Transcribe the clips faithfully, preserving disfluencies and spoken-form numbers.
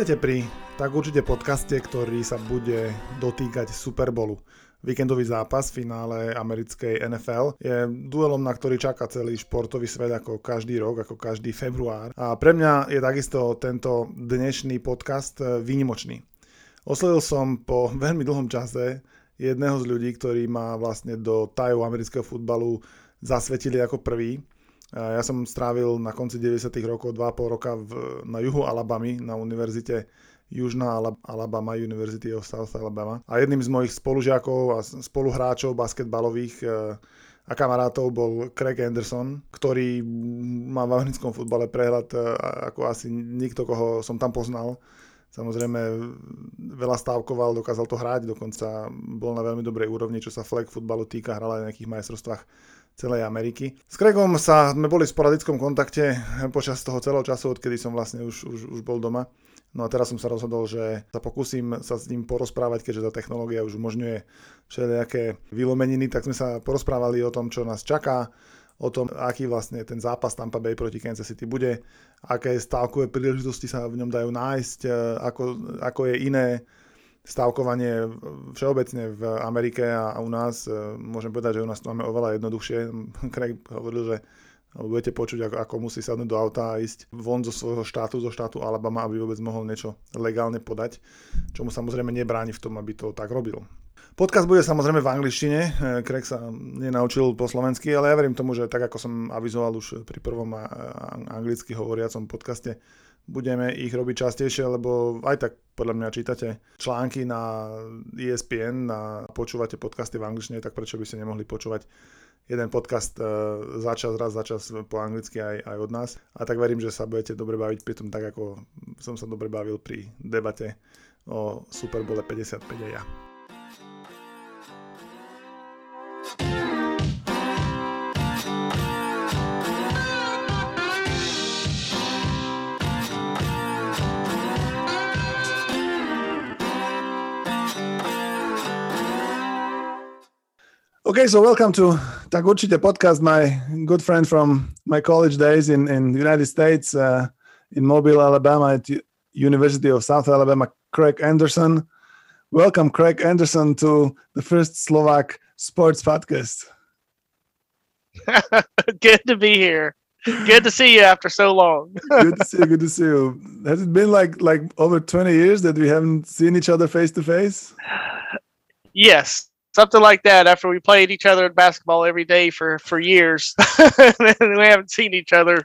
Vítajte pri tak určite podcaste, ktorý sa bude dotýkať Super Bowlu. Víkendový zápas v finále americkej en ef el je duelom, na ktorý čaká celý športový svet ako každý rok, ako každý február. A pre mňa je takisto tento dnešný podcast výnimočný. Oslovil som po veľmi dlhom čase jedného z ľudí, ktorý ma vlastne do tajov amerického futbalu zasvetili ako prvý. Ja som strávil na konci deväťdesiatych rokov dva a pol roka v, na juhu Alabamy, na univerzite Južná Alabama, University of South Alabama. A jedným z mojich spolužiakov a spoluhráčov basketbalových a kamarátov bol Craig Anderson, ktorý má v americkom futbale prehľad ako asi nikto, koho som tam poznal. Samozrejme veľa stávkoval, dokázal to hrať, dokonca bol na veľmi dobrej úrovni, čo sa flag futbalu týka, hral aj na nejakých majstrovstvách celej Ameriky. S Craigom sa sme boli v sporadickom kontakte počas toho celého času, odkedy som vlastne už, už, už bol doma. No a teraz som sa rozhodol, že sa pokúsim sa s ním porozprávať, keďže tá technológia už umožňuje všelijaké vylomeniny, tak sme sa porozprávali o tom, čo nás čaká, o tom, aký vlastne ten zápas Tampa Bay proti Kansas City bude, aké stávkové príležitosti sa v ňom dajú nájsť, ako, ako je iné stávkovanie všeobecne v Amerike a u nás. Môžem povedať, že u nás to máme oveľa jednoduchšie. Craig hovoril, že budete počuť, ako, ako musí sadnúť do auta a ísť von zo svojho štátu, zo štátu Alabama, aby vôbec mohol niečo legálne podať, čo mu samozrejme nebráni v tom, aby to tak robil. Podcast bude samozrejme v angličtine, Craig sa nenaučil po slovensky, ale ja verím tomu, že tak ako som avizoval už pri prvom anglicky hovoriacom podcaste, budeme ich robiť častejšie, lebo aj tak podľa mňa čítate články na í es pí en a počúvate podcasty v angličtine, tak prečo by ste nemohli počúvať jeden podcast za čas, raz za čas po anglicky aj, aj od nás. A tak verím, že sa budete dobre baviť pri tom, tak ako som sa dobre bavil pri debate o Super Bowle päťdesiatpäť aj ja. Okay, so welcome to Tak Určite podcast, my good friend from my college days in, in the United States, uh, in Mobile, Alabama, at U- University of South Alabama, Craig Anderson. Welcome, Craig Anderson, to the first Slovak sports podcast. Good to be here. Good to see you after so long. Good to see you, good to see you. Has it been like, like over twenty years that we haven't seen each other face to face? Yes. Something like that. After we played each other in basketball every day for, for years, and we haven't seen each other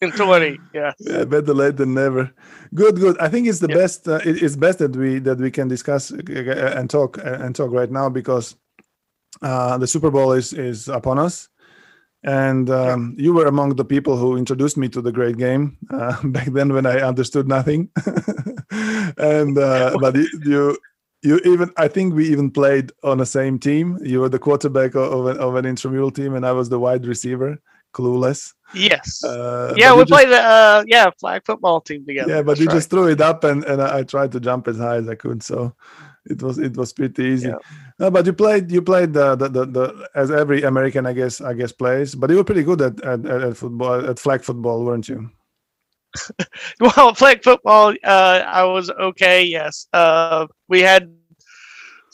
in twenty. Yeah. Yeah, better late than never. Good, good. I think it's the yeah. best. Uh, it, it's best that we that we can discuss and talk and talk right now because uh, the Super Bowl is is upon us, and um, yeah. you were among the people who introduced me to the great game uh, back then when I understood nothing, and uh, but you. you You even, I think we even played on the same team. You were the quarterback of an, of an intramural team, and I was the wide receiver. Clueless. Yes. Uh, yeah, we played the uh, yeah flag football team together. Yeah, but That's you right. just threw it up, and, and I tried to jump as high as I could. So it was it was pretty easy. Yeah. No, but you played you played the, the the the as every American, I guess I guess plays. But you were pretty good at at, at football at flag football, weren't you? Well, flag football, uh, I was okay, yes. Uh, we had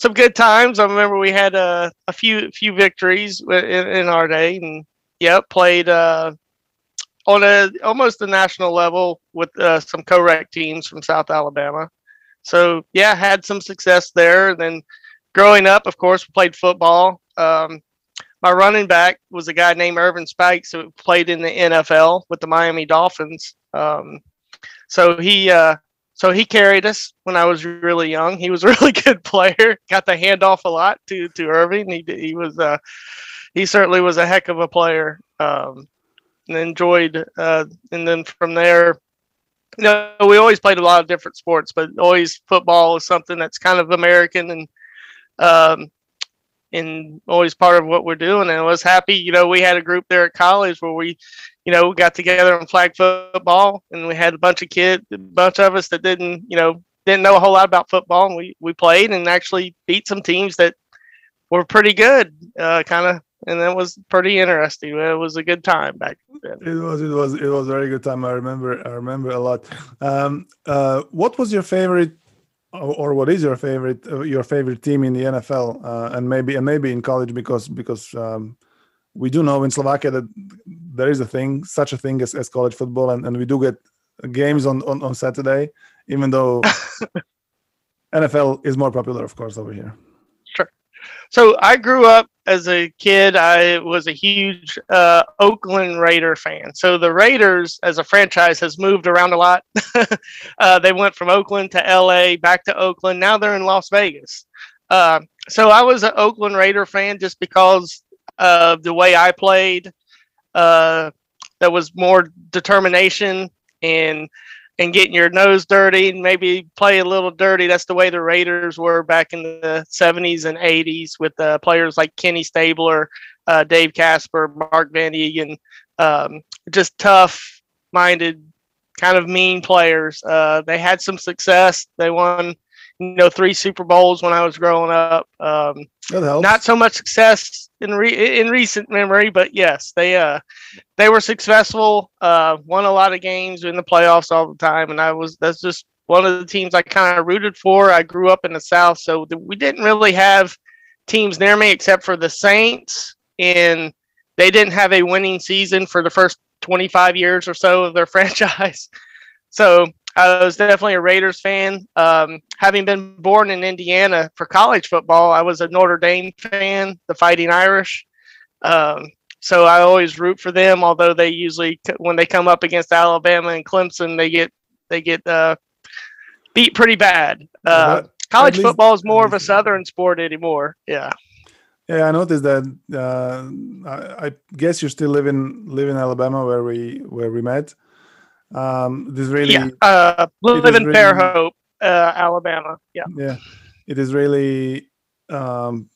some good times. I remember we had uh, a few few victories in, in our day. And, yeah, played uh, on a almost the national level with uh, some co-rec teams from South Alabama. So, yeah, had some success there. And then growing up, of course, we played football. Um, my running back was a guy named Irvin Spikes who played in the N F L with the Miami Dolphins. Um, so he, uh, so he carried us when I was really young. He was a really good player, got the handoff a lot to, to Irving. He, he was, uh, he certainly was a heck of a player. Um, and enjoyed, uh, and then from there, you know, we always played a lot of different sports, but always football is something that's kind of American and, um, and always part of what we're doing. And I was happy, you know, we had a group there at college where we, you know, we got together on flag football, and we had a bunch of kids, a bunch of us that didn't, you know, didn't know a whole lot about football. And we, we played and actually beat some teams that were pretty good, uh, kind of and that was pretty interesting. It was a good time back then. It was, it was, it was a very good time. I remember, I remember a lot. Um, uh, what was your favorite, or, or what is your favorite, uh, your favorite team in the N F L, uh, and maybe, and maybe in college, because because um, we do know in Slovakia that there is a thing, such a thing as, as college football, and, and we do get games on, on, on Saturday, even though N F L is more popular, of course, over here. Sure. So I grew up as a kid. I was a huge uh, Oakland Raider fan. So the Raiders as a franchise has moved around a lot. uh, they went from Oakland to L A, back to Oakland. Now they're in Las Vegas. Uh, so I was an Oakland Raider fan just because of the way I played. Uh, there was more determination and and getting your nose dirty and maybe play a little dirty. That's the way the Raiders were back in the seventies and eighties with uh, players like Kenny Stabler, uh, Dave Casper, Mark Van Egan, um, just tough-minded, kind of mean players. Uh, they had some success. They won, you know, three Super Bowls when I was growing up. Um, not so much success in re- in recent memory, but yes, they uh they were successful, uh won a lot of games in the playoffs all the time, and I was that's just one of the teams I kind of rooted for. I grew up in the South, so th- we didn't really have teams near me except for the Saints, and they didn't have a winning season for the first twenty-five years or so of their franchise. So I was definitely a Raiders fan. Um, having been born in Indiana for college football, I was a Notre Dame fan, the Fighting Irish. Um, so I always root for them, although they usually, when they come up against Alabama and Clemson, they get they get uh, beat pretty bad. Uh, college football is more of a Southern sport anymore. Yeah. Yeah, I noticed that. Uh, I, I guess you still live in live in Alabama where we where we met. Um, this really, yeah, uh, live in really, Fairhope, uh, Alabama. Yeah. Yeah. It is really, um,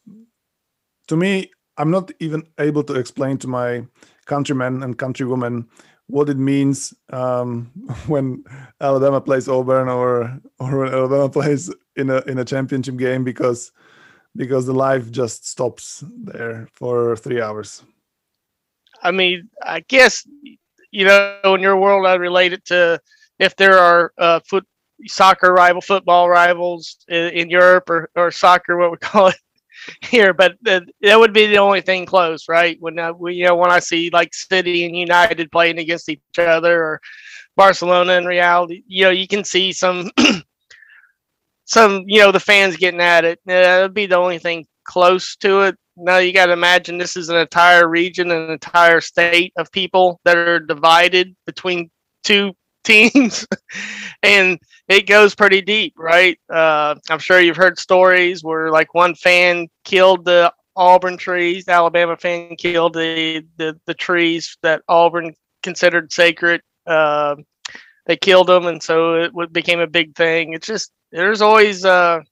to me, I'm not even able to explain to my countrymen and countrywomen what it means, um, when Alabama plays Auburn or, or when Alabama plays in a, in a championship game, because, because the life just stops there for three hours. I mean, I guess, you know, in your world, I relate it to if there are uh, foot, soccer rival, football rivals in, in Europe, or, or soccer, what we call it here. But the, that would be the only thing close, right? When I, you know, when I see like City and United playing against each other, or Barcelona and Real, you know, you can see some, some, you know, the fans getting at it. That would be the only thing close to it. Now you got to imagine this is an entire region, an entire state of people that are divided between two teams, and it goes pretty deep, right? Uh, I'm sure you've heard stories where like one fan killed the Auburn trees, the Alabama fan killed the, the, the trees that Auburn considered sacred. Uh, they killed them, and so it became a big thing. It's just, there's always uh, –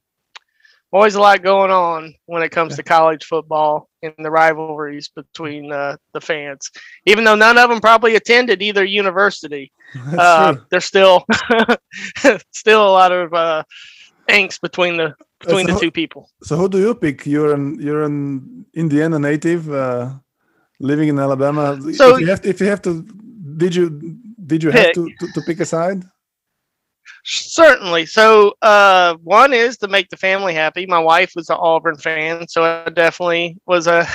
always a lot going on when it comes to college football and the rivalries between uh, the fans, even though none of them probably attended either university. Uh, there's still still a lot of uh, angst between the between so, the two people. So who do you pick? You're an you're an Indiana native, uh, living in Alabama. So if you have to, if you have to did you did you pick. have to, to, to pick a side? Certainly. So uh, one is to make the family happy. My wife was an Auburn fan, so I definitely was a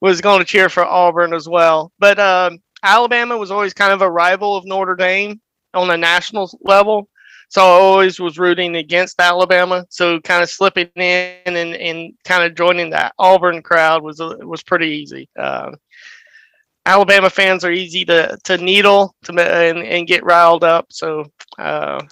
was going to cheer for Auburn as well. But um, Alabama was always kind of a rival of Notre Dame on a national level, so I always was rooting against Alabama. So kind of slipping in and, and kind of joining that Auburn crowd was uh, was pretty easy. Uh, Alabama fans are easy to, to needle to and, and get riled up. So uh,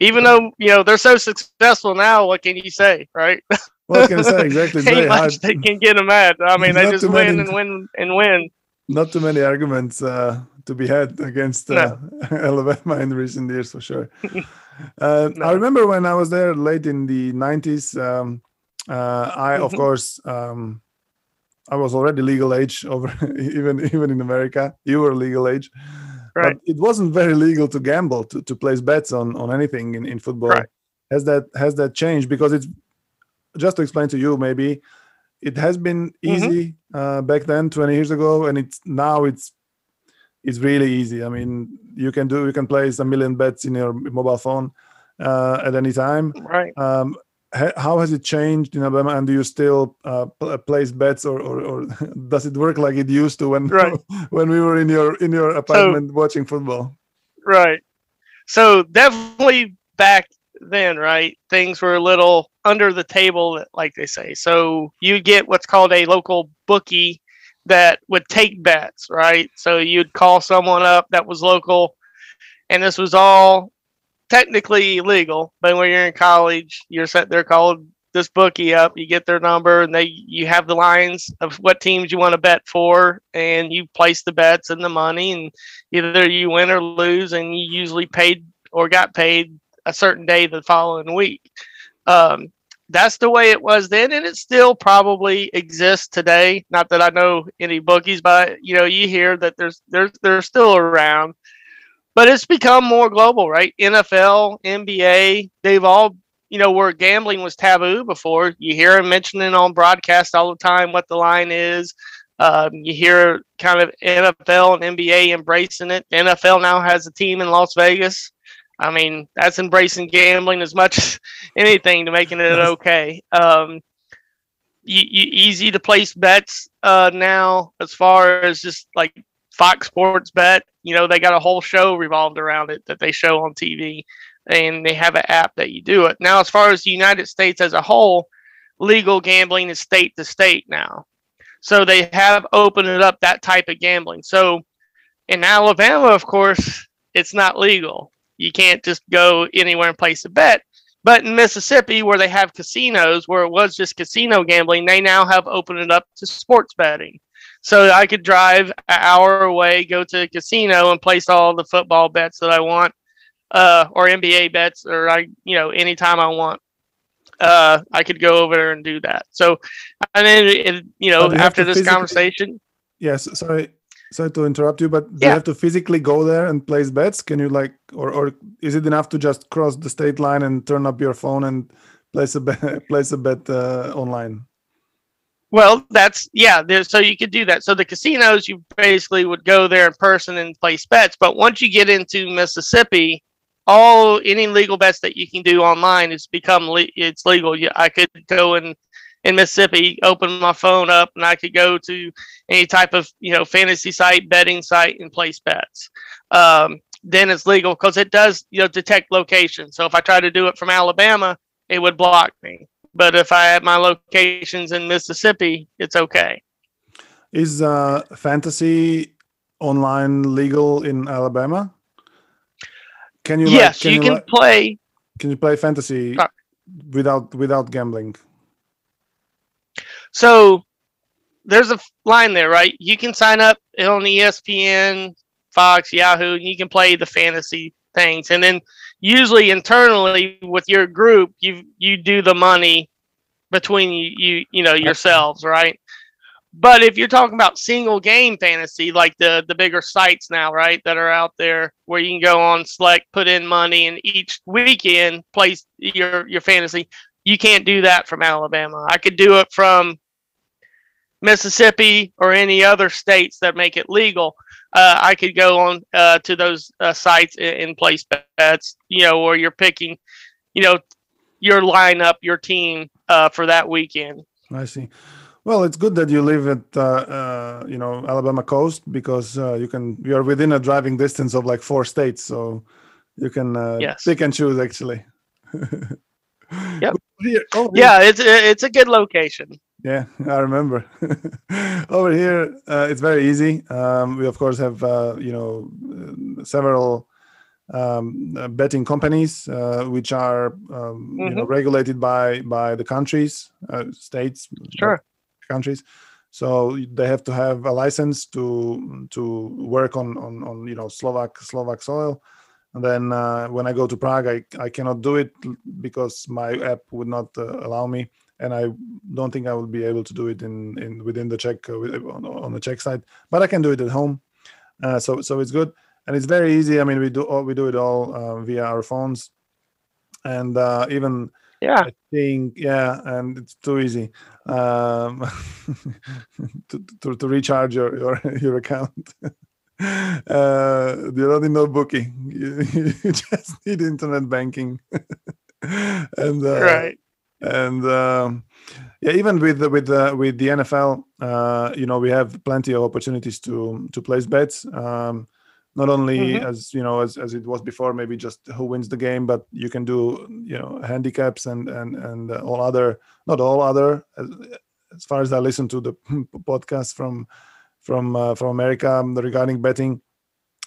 even though, you know, they're so successful now, what can you say, right? What can I say? Exactly. Ain't much they can get them at. I mean, they just win many, and win and win. Not too many arguments uh, to be had against uh, no. Alabama in recent years, for sure. Uh, no. I remember when I was there late in the nineties, um, uh, I, of course... Um, I was already legal age over even even in America. You were legal age. Right. But it wasn't very legal to gamble, to, to place bets on, on anything in, in football. Right. Has that has that changed? Because it's, just to explain to you maybe, it has been easy mm-hmm. uh, back then, twenty years ago, and it's now it's it's really easy. I mean, you can do you can place a million bets in your mobile phone uh, at any time. Right. Um, ha- how has it changed in Alabama? And do you still uh, pl- place bets, or, or or does it work like it used to when right. when we were in your in your apartment so, watching football? Right. So definitely back then, right, things were a little under the table, like they say. So you get what's called a local bookie that would take bets, right? So you'd call someone up that was local, and this was all technically illegal, but when you're in college, you're set there, called this bookie up, you get their number, and they you have the lines of what teams you want to bet for, and you place the bets and the money, and either you win or lose, and you usually paid or got paid a certain day the following week. Um, that's the way it was then, and it still probably exists today. Not that I know any bookies, but you know, you hear that there's there's they're still around. But it's become more global, right? N F L, N B A, they've all, you know, where gambling was taboo before, you hear them mentioning on broadcast all the time what the line is. Um, you hear kind of N F L and N B A embracing it. The N F L now has a team in Las Vegas. I mean, that's embracing gambling as much as anything to making it okay. Um, you, you easy to place bets uh, now as far as just like Fox Sports Bet. You know, they got a whole show revolved around it that they show on T V, and they have an app that you do it. Now, as far as the United States as a whole, legal gambling is state to state now. So they have opened it up, that type of gambling. So in Alabama, of course, it's not legal. You can't just go anywhere and place a bet. But in Mississippi, where they have casinos, where it was just casino gambling, they now have opened it up to sports betting. So I could drive an hour away, go to a casino, and place all the football bets that I want, uh, or N B A bets, or I, you know, anytime I want. Uh, I could go over there and do that. So, and then, it, you know, oh, after this physically... conversation. Yes, sorry. Sorry to interrupt you, but do yeah. you have to physically go there and place bets? Can you like, or, or is it enough to just cross the state line and turn up your phone and place a bet, place a bet uh, online? Well, that's, yeah, there, so you could do that. So the casinos, you basically would go there in person and place bets. But once you get into Mississippi, all, any legal bets that you can do online has become, le- it's legal. You, I could go and, in Mississippi, open my phone up, and I could go to any type of, you know, fantasy site, betting site, and place bets. Um, then it's legal because it does, you know, detect location. So if I try to do it from Alabama, it would block me. But if I had my locations in Mississippi, it's okay. Is uh, fantasy online legal in Alabama? Can you? Yes, like, can you, you can like, play. Can you play fantasy uh, without without gambling? So there's a line there, right? You can sign up on E S P N, Fox, Yahoo, and you can play the fantasy things. And then usually internally with your group, you you do the money between you, you, you know, yourselves, right? But if you're talking about single game fantasy, like the, the bigger sites now, right, that are out there where you can go on Select, put in money, and each weekend place your, your fantasy, you can't do that from Alabama. I could do it from Mississippi or any other states that make it legal. Uh, I could go on uh, to those uh, sites and place bets, you know, or you're picking, you know, your lineup, your team uh, for that weekend. I see. Well, it's good that you live at, uh, uh, you know, Alabama coast, because uh, you can, you're within a driving distance of like four states. So you can uh, yes. pick and choose, actually. Yep. Over yeah, here. it's it's a good location. Yeah, I remember. Over here, uh, it's very easy. Um, we of course have uh, you know several um, uh, betting companies, uh, which are um, mm-hmm. you know, regulated by by the countries, uh, states, sure, countries. So they have to have a license to to work on on, on you know Slovak Slovak soil. And then uh, when I go to Prague, I, I cannot do it because my app would not uh, allow me, and I don't think I will be able to do it in, in within the Czech uh, on, on the Czech side. But I can do it at home, uh, so so it's good and it's very easy. I mean, we do all, we do it all uh, via our phones, and uh, even yeah, I think yeah, and it's too easy um, to, to to recharge your your, your account. Uh, you don't need no bookie. You, you just need internet banking, and uh, right, and um, yeah, even with the, with the, with the N F L, uh, you know, we have plenty of opportunities to to place bets. Um, not only mm-hmm. as you know as, as it was before, maybe just who wins the game, but you can do you know handicaps and and and all other not all other. As, as far as I listen to the podcast from. From uh, from America regarding betting,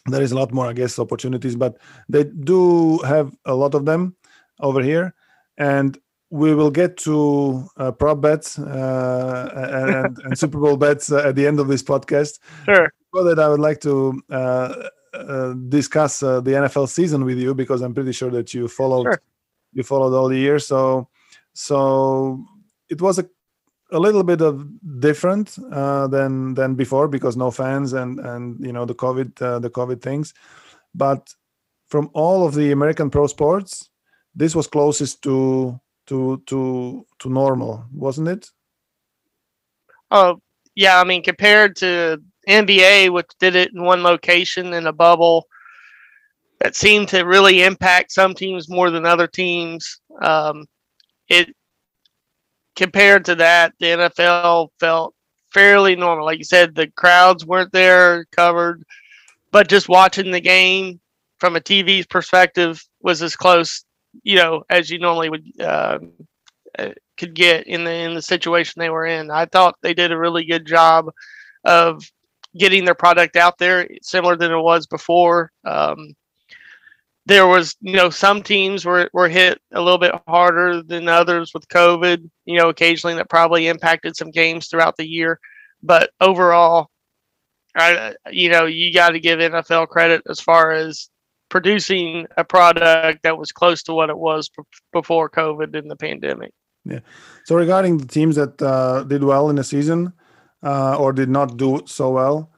there is a lot more, I guess, opportunities, but they do have a lot of them over here, and we will get to uh, prop bets uh, and, and Super Bowl bets uh, at the end of this podcast. Sure. Before that, I would like to uh, uh, discuss uh, the N F L season with you, because I'm pretty sure that you followed sure. you followed all the year. So so it was a A little bit of different uh, than than before, because no fans and and you know the COVID uh, the COVID things, but from all of the American pro sports, this was closest to to to to normal, wasn't it? Oh yeah, I mean compared to N B A, which did it in one location in a bubble, that seemed to really impact some teams more than other teams. Um, it. Compared to that, the N F L felt fairly normal. Like you said, the crowds weren't there, covered. But just watching the game from a T V perspective was as close, you know, as you normally would uh, could get in the in the situation they were in. I thought they did a really good job of getting their product out there, similar than it was before. Um, There was, you know, some teams were, were hit a little bit harder than others with COVID. You know, occasionally that probably impacted some games throughout the year. But overall, I, you know, you got to give N F L credit as far as producing a product that was close to what it was p- before COVID and the pandemic. Yeah. So regarding the teams that uh, did well in the season uh, or did not do so well,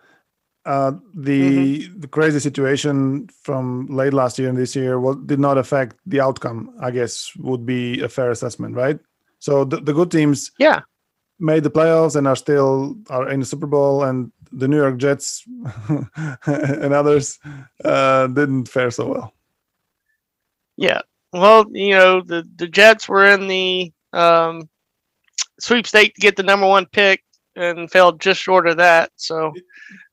Uh, the mm-hmm. the crazy situation from late last year and this year was, did not affect the outcome, I guess, would be a fair assessment, right? So the, the good teams yeah. made the playoffs and are still are in the Super Bowl, and the New York Jets and others uh, didn't fare so well. Yeah. Well, you know, the, the Jets were in the um, sweepstake to get the number one pick and fell just short of that. So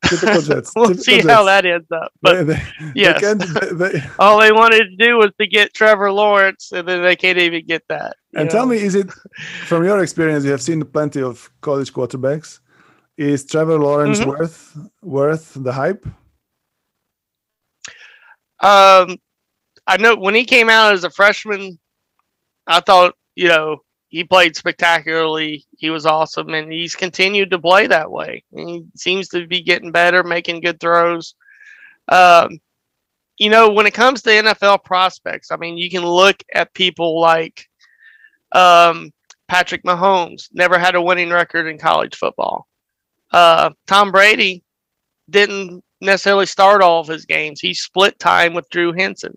typical Jets. we'll typical see Jets. how that ends up. But they, they, yes. they they, they, all they wanted to do was to get Trevor Lawrence, and then they can't even get that. And know? tell me, is it, from your experience, you have seen plenty of college quarterbacks, is Trevor Lawrence mm-hmm. worth worth the hype? Um, I know when he came out as a freshman, I thought, you know, he played spectacularly. He was awesome, and he's continued to play that way. He seems to be getting better, making good throws. Um, you know, when it comes to N F L prospects, I mean, you can look at people like um, Patrick Mahomes, never had a winning record in college football. Uh, Tom Brady didn't necessarily start all of his games. He split time with Drew Henson.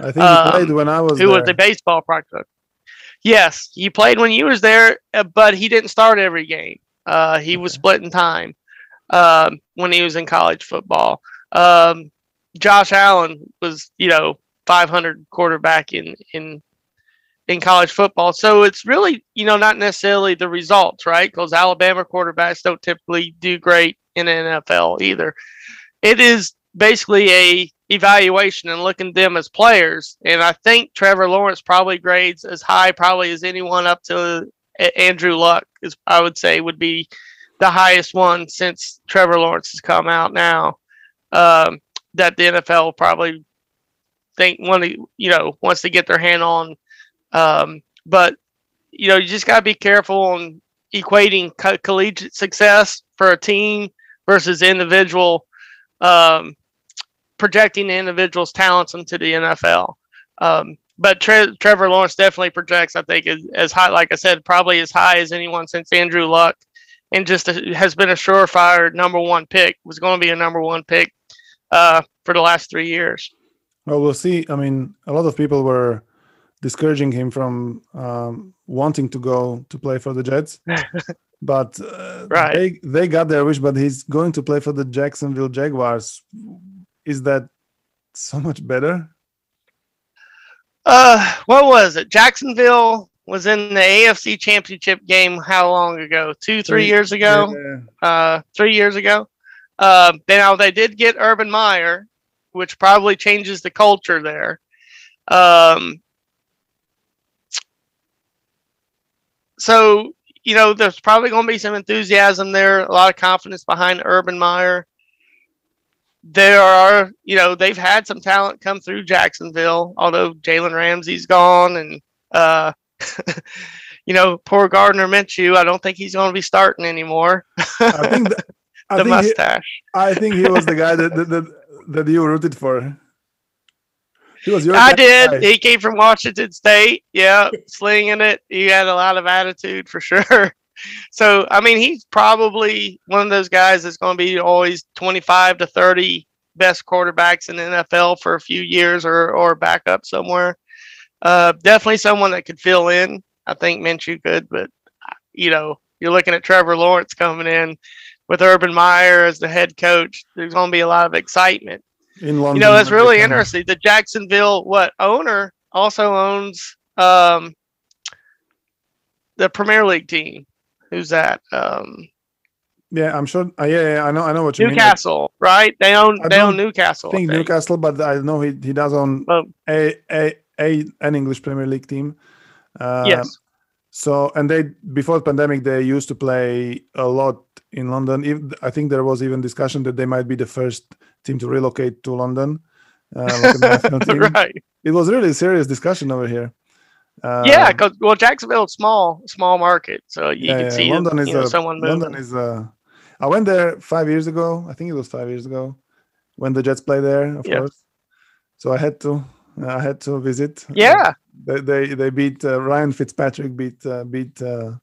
I think he um, played when I was who there. was a baseball prospect. Yes, he played when he was there, but he didn't start every game. Uh, he okay. was splitting time um, when he was in college football. Um, Josh Allen was, you know, five hundred quarterback in, in in college football. So it's really, you know, not necessarily the results, right? Because Alabama quarterbacks don't typically do great in the N F L either. It is basically a evaluation and looking at them as players. And I think Trevor Lawrence probably grades as high probably as anyone up to Andrew Luck, is I would say would be the highest one since Trevor Lawrence has come out now, um, that the N F L will probably think want to, you know, wants to get their hand on. Um, but, you know, you just got to be careful on equating co- collegiate success for a team versus individual um projecting the individual's talents into the N F L. Um, but Tre- Trevor Lawrence definitely projects, I think, as, as high, like I said, probably as high as anyone since Andrew Luck, and just a, has been a surefire number one pick, was going to be a number one pick uh, for the last three years. Well, we'll see. I mean, a lot of people were discouraging him from um, wanting to go to play for the Jets. But uh, right. they, they got their wish, but he's going to play for the Jacksonville Jaguars. Is that so much better? Uh, what was it? Jacksonville was in the A F C Championship game how long ago? Two, three, three years ago? Yeah. Uh, three years ago. Uh, now, they did get Urban Meyer, which probably changes the culture there. Um, so, you know, there's probably going to be some enthusiasm there, a lot of confidence behind Urban Meyer. There are, you know, they've had some talent come through Jacksonville, although Jalen Ramsey's gone and, uh, you know, poor Gardner Minshew. I don't think he's going to be starting anymore. I think that, I the think mustache. He, I think he was the guy that that, that, that you rooted for. He was your I did. Guy. He came from Washington State. Yeah, slinging it. He had a lot of attitude for sure. So, I mean, he's probably one of those guys that's going to be always twenty-five to thirty best quarterbacks in the N F L for a few years or, or back up somewhere. Uh, definitely someone that could fill in. I think Minshew could, but, you know, you're looking at Trevor Lawrence coming in with Urban Meyer as the head coach. There's going to be a lot of excitement. In London, you know, it's really interesting. The Jacksonville what owner also owns um, the Premier League team. Who's that? Um, yeah, I'm sure. Uh, yeah, yeah, I know. I know what you Newcastle, mean. Newcastle, right? They own. I they own Newcastle. I think, I think Newcastle, but I know he, he does own well, a, a a an English Premier League team. Uh, yes. So and they before the pandemic they used to play a lot in London. If, I think there was even discussion that they might be the first team to relocate to London. Uh, like right. It was really a serious discussion over here. Uh, yeah, because well, Jacksonville's small, small market, so you yeah, can see London is you know, a, someone moving. London is a. I went there five years ago. I think it was five years ago when the Jets played there, of yeah. course. So I had to, I had to visit. Yeah, uh, they they, they beat uh, Ryan Fitzpatrick beat uh, beat uh,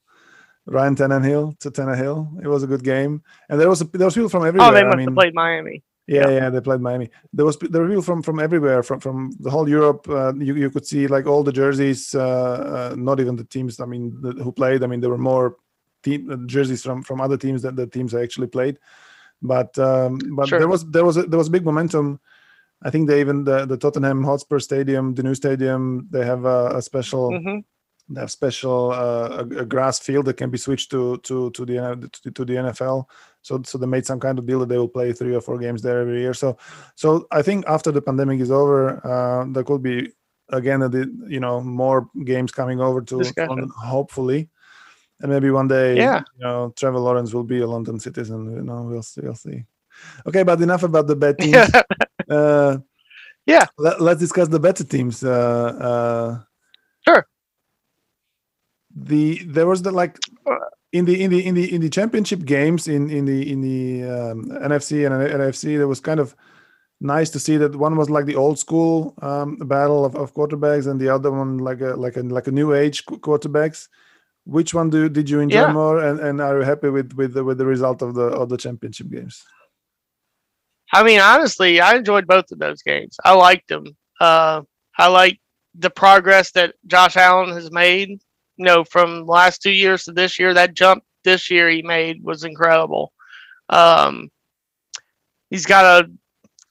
Ryan Tannehill to Tannehill. It was a good game, and there was a, there was people from everywhere. Oh, they must I mean, have played Miami. Yeah, yeah, they played Miami. There was there were people from, from everywhere, from, from the whole Europe. Uh, you you could see like all the jerseys, uh, uh, not even the teams. I mean, the, who played? I mean, there were more team uh, jerseys from, from other teams than the teams I actually played. But um, but sure. there was there was a, there was big momentum. I think they even the, the Tottenham Hotspur Stadium, the new stadium, they have a, a special mm-hmm. they have special uh, a, a grass field that can be switched to to to the to, to the N F L. So, so they made some kind of deal that they will play three or four games there every year. So, so I think after the pandemic is over, uh, there could be again, a, you know, more games coming over to London, hopefully, and maybe one day, yeah. you know, Trevor Lawrence will be a London citizen. You know, we'll see. We'll see. Okay, but enough about the bad teams. uh, yeah, let, let's discuss the better teams. Uh, uh, sure. The there was the like. In the in the in the in the championship games in in the in the um, N F C and N F C, there was kind of nice to see that one was like the old school um, battle of, of quarterbacks, and the other one like a like a like a new age quarterbacks. Which one do did you enjoy yeah. more, and, and are you happy with with the, with the result of the of the championship games? I mean, honestly, I enjoyed both of those games. I liked them. Uh, I like the progress that Josh Allen has made. You know, from last two years to this year, that jump this year he made was incredible. Um, he's got a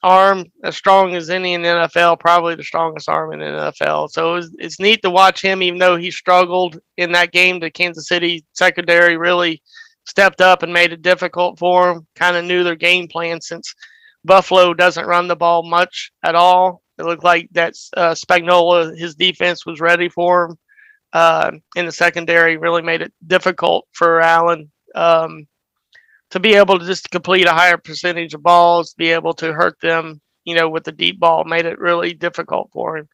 arm as strong as any in the N F L, probably the strongest arm in the N F L. So it was, it's neat to watch him, even though he struggled in that game. The Kansas City secondary really stepped up and made it difficult for him, kind of knew their game plan since Buffalo doesn't run the ball much at all. It looked like that uh, Spagnuolo, his defense was ready for him. Uh, in the secondary really made it difficult for Allen um, to be able to just complete a higher percentage of balls, be able to hurt them, you know, with the deep ball made it really difficult for him.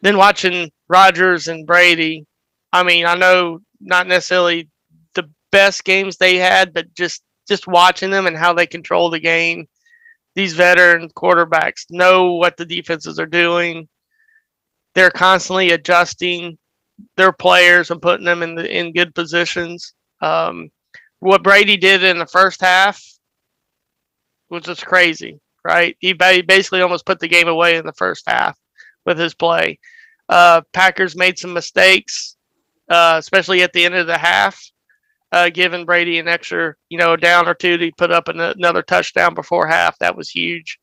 Then watching Rodgers and Brady, I mean, I know not necessarily the best games they had, but just, just watching them and how they control the game. These veteran quarterbacks know what the defenses are doing. They're constantly adjusting their players and putting them in the, in good positions. Um, what Brady did in the first half was just crazy, right? He ba- basically almost put the game away in the first half with his play. Uh, Packers made some mistakes, uh, especially at the end of the half, uh, giving Brady an extra, you know, down or two to put up an, another touchdown before half. That was huge.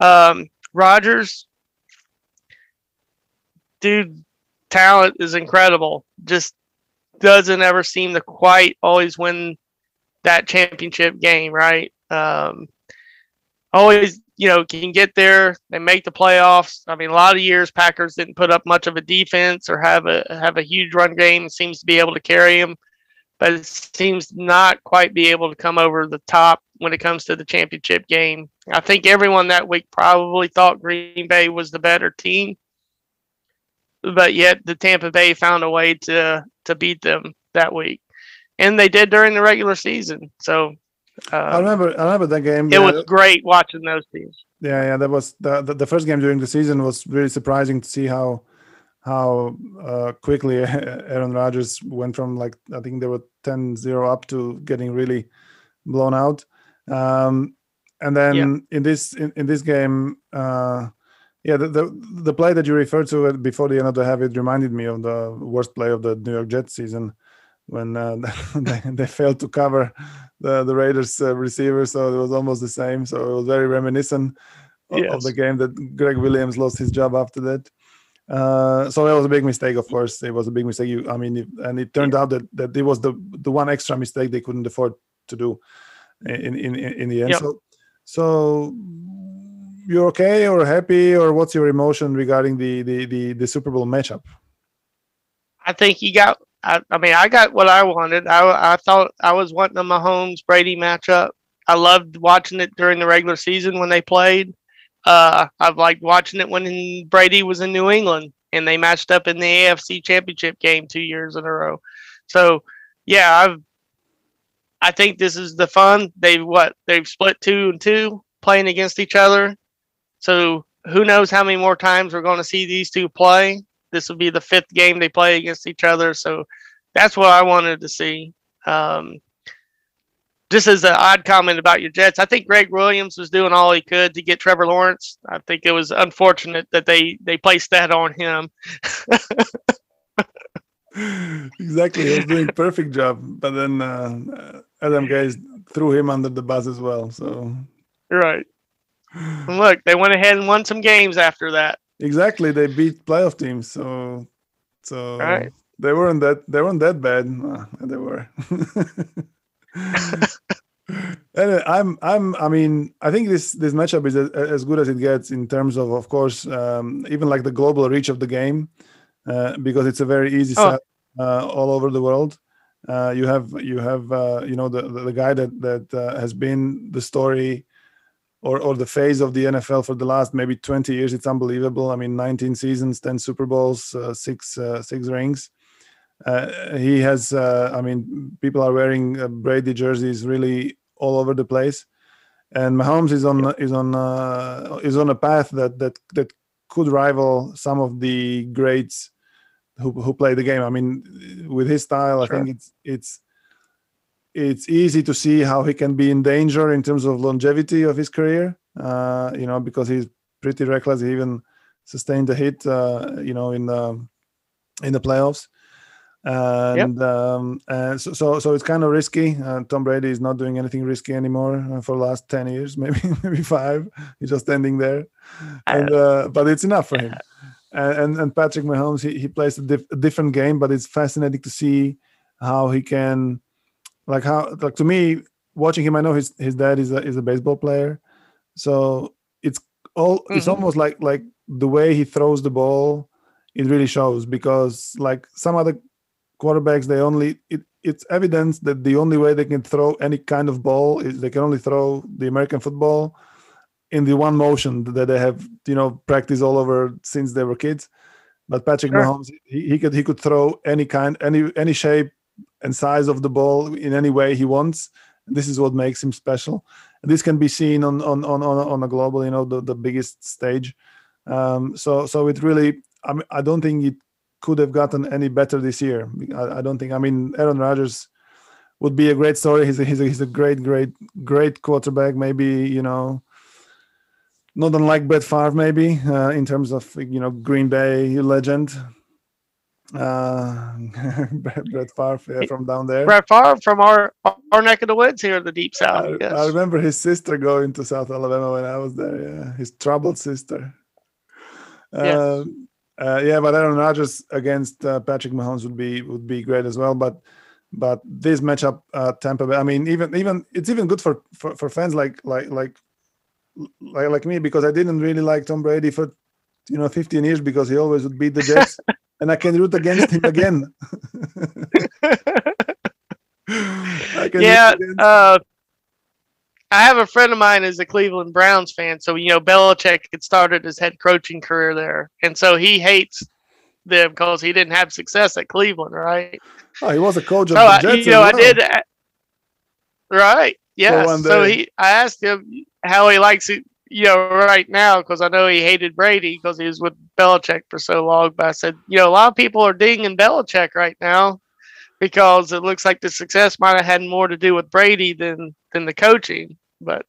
Um, Rodgers, dude, talent is incredible. Just doesn't ever seem to quite always win that championship game, right? Um, always, you know, can get there. They make the playoffs. I mean, a lot of years Packers didn't put up much of a defense or have a have a huge run game. It seems to be able to carry them, but it seems not quite be able to come over the top when it comes to the championship game. I think everyone that week probably thought Green Bay was the better team, but yet the Tampa Bay found a way to to beat them that week. And they did during the regular season. So uh, I remember, I remember that game. It yeah. was great watching those teams. Yeah, yeah, that was the, the the first game during the season was really surprising to see how how uh, quickly Aaron Rodgers went from, like, I think they were ten zero up to getting really blown out. Um, and then yeah. in this in, in this game, uh, yeah, the, the the play that you referred to before the end of the half, it reminded me of the worst play of the New York Jets season, when uh, they, they failed to cover the, the Raiders uh, receiver. So it was almost the same. So it was very reminiscent of, yes. of the game that Greg Williams lost his job after that. Uh, so that was a big mistake, of course. It was a big mistake. You, I mean, it, and it turned out that, that it was the, the one extra mistake they couldn't afford to do in in, in the end. Yep. So, so you're okay or happy, or what's your emotion regarding the, the, the, the Super Bowl matchup? I think he got... I, I mean, I got what I wanted. I, I thought I was wanting a Mahomes-Brady matchup. I loved watching it during the regular season when they played. Uh, I've liked watching it when Brady was in New England and they matched up in the A F C Championship game two years in a row. So, yeah, I've, I think this is the fun. They've what? They've split two and two playing against each other. So who knows how many more times we're going to see these two play. This will be the fifth game they play against each other. So that's what I wanted to see. Um, just as an odd comment about your Jets, I think Greg Williams was doing all he could to get Trevor Lawrence. I think it was unfortunate that they, they placed that on him. Exactly. He was doing a perfect job. But then uh, Adam Gase threw him under the bus as well. So right. And look, they went ahead and won some games after that. Exactly, they beat playoff teams, so so right. they weren't that they weren't that bad. No, they were. Anyway, I'm I'm I mean I think this this matchup is as good as it gets in terms of of course um, even like the global reach of the game uh, because it's a very easy oh. set uh, all over the world. Uh, you have you have uh, you know the the guy that that uh, has been the story. Or, or the phase of the N F L for the last maybe twenty years, it's unbelievable. I mean, nineteen seasons, ten Super Bowls, uh, six uh, six rings. Uh, he has, uh, I mean, people are wearing uh, Brady jerseys really all over the place, and Mahomes is on yeah. is on uh, is on a path that that that could rival some of the greats who who play the game. I mean, with his style, sure. I think it's it's. It's easy to see how he can be in danger in terms of longevity of his career, uh, you know, because he's pretty reckless. He even sustained a hit, uh, you know, in the in the playoffs, and yep. um, uh, so, so so it's kind of risky. Uh, Tom Brady is not doing anything risky anymore for the last ten years, maybe maybe five. He's just standing there, and uh, but it's enough for him. And and, and Patrick Mahomes, he, he plays a, diff- a different game, but it's fascinating to see how he can. Like how, like to me, watching him, I know his his dad is a is a baseball player, so it's all mm-hmm. it's almost like like the way he throws the ball, it really shows because like some other quarterbacks, they only it it's evidence that the only way they can throw any kind of ball is they can only throw the American football in the one motion that they have you know practiced all over since they were kids, but Patrick sure. Mahomes he, he could he could throw any kind any any shape. And size of the ball in any way he wants. This is what makes him special. And this can be seen on on on on a global, you know, the, the biggest stage. Um, so so it really, I mean, I don't think it could have gotten any better this year. I, I don't think. I mean, Aaron Rodgers would be a great story. He's a, he's a, he's a great great great quarterback. Maybe you know, Not unlike Brett Favre, maybe, uh, in terms of, you know, Green Bay legend. Uh, Brett Favre yeah, from down there. Brett Favre from our our neck of the woods here in the Deep South. I, I, guess. I remember his sister going to South Alabama when I was there. Yeah, his troubled sister. Uh, yeah. Uh, yeah, but Aaron Rodgers against uh, Patrick Mahomes would be would be great as well. But but this matchup, uh, Tampa Bay. I mean, even even it's even good for, for, for fans like like like like like me, because I didn't really like Tom Brady for you know fifteen years because he always would beat the Jets. And I can root against him again. I can yeah, root against uh, him. I have a friend of mine who's a Cleveland Browns fan. So, you know, Belichick had started his head coaching career there. And so he hates them because he didn't have success at Cleveland, right? Oh, he was a coach so of the Jets. I, you know, well. I did. I, right, yeah. So, so he, I asked him how he likes it. You know, right now, because I know he hated Brady because he was with Belichick for so long. But I said, you know, a lot of people are dinging Belichick right now because it looks like the success might have had more to do with Brady than than the coaching. But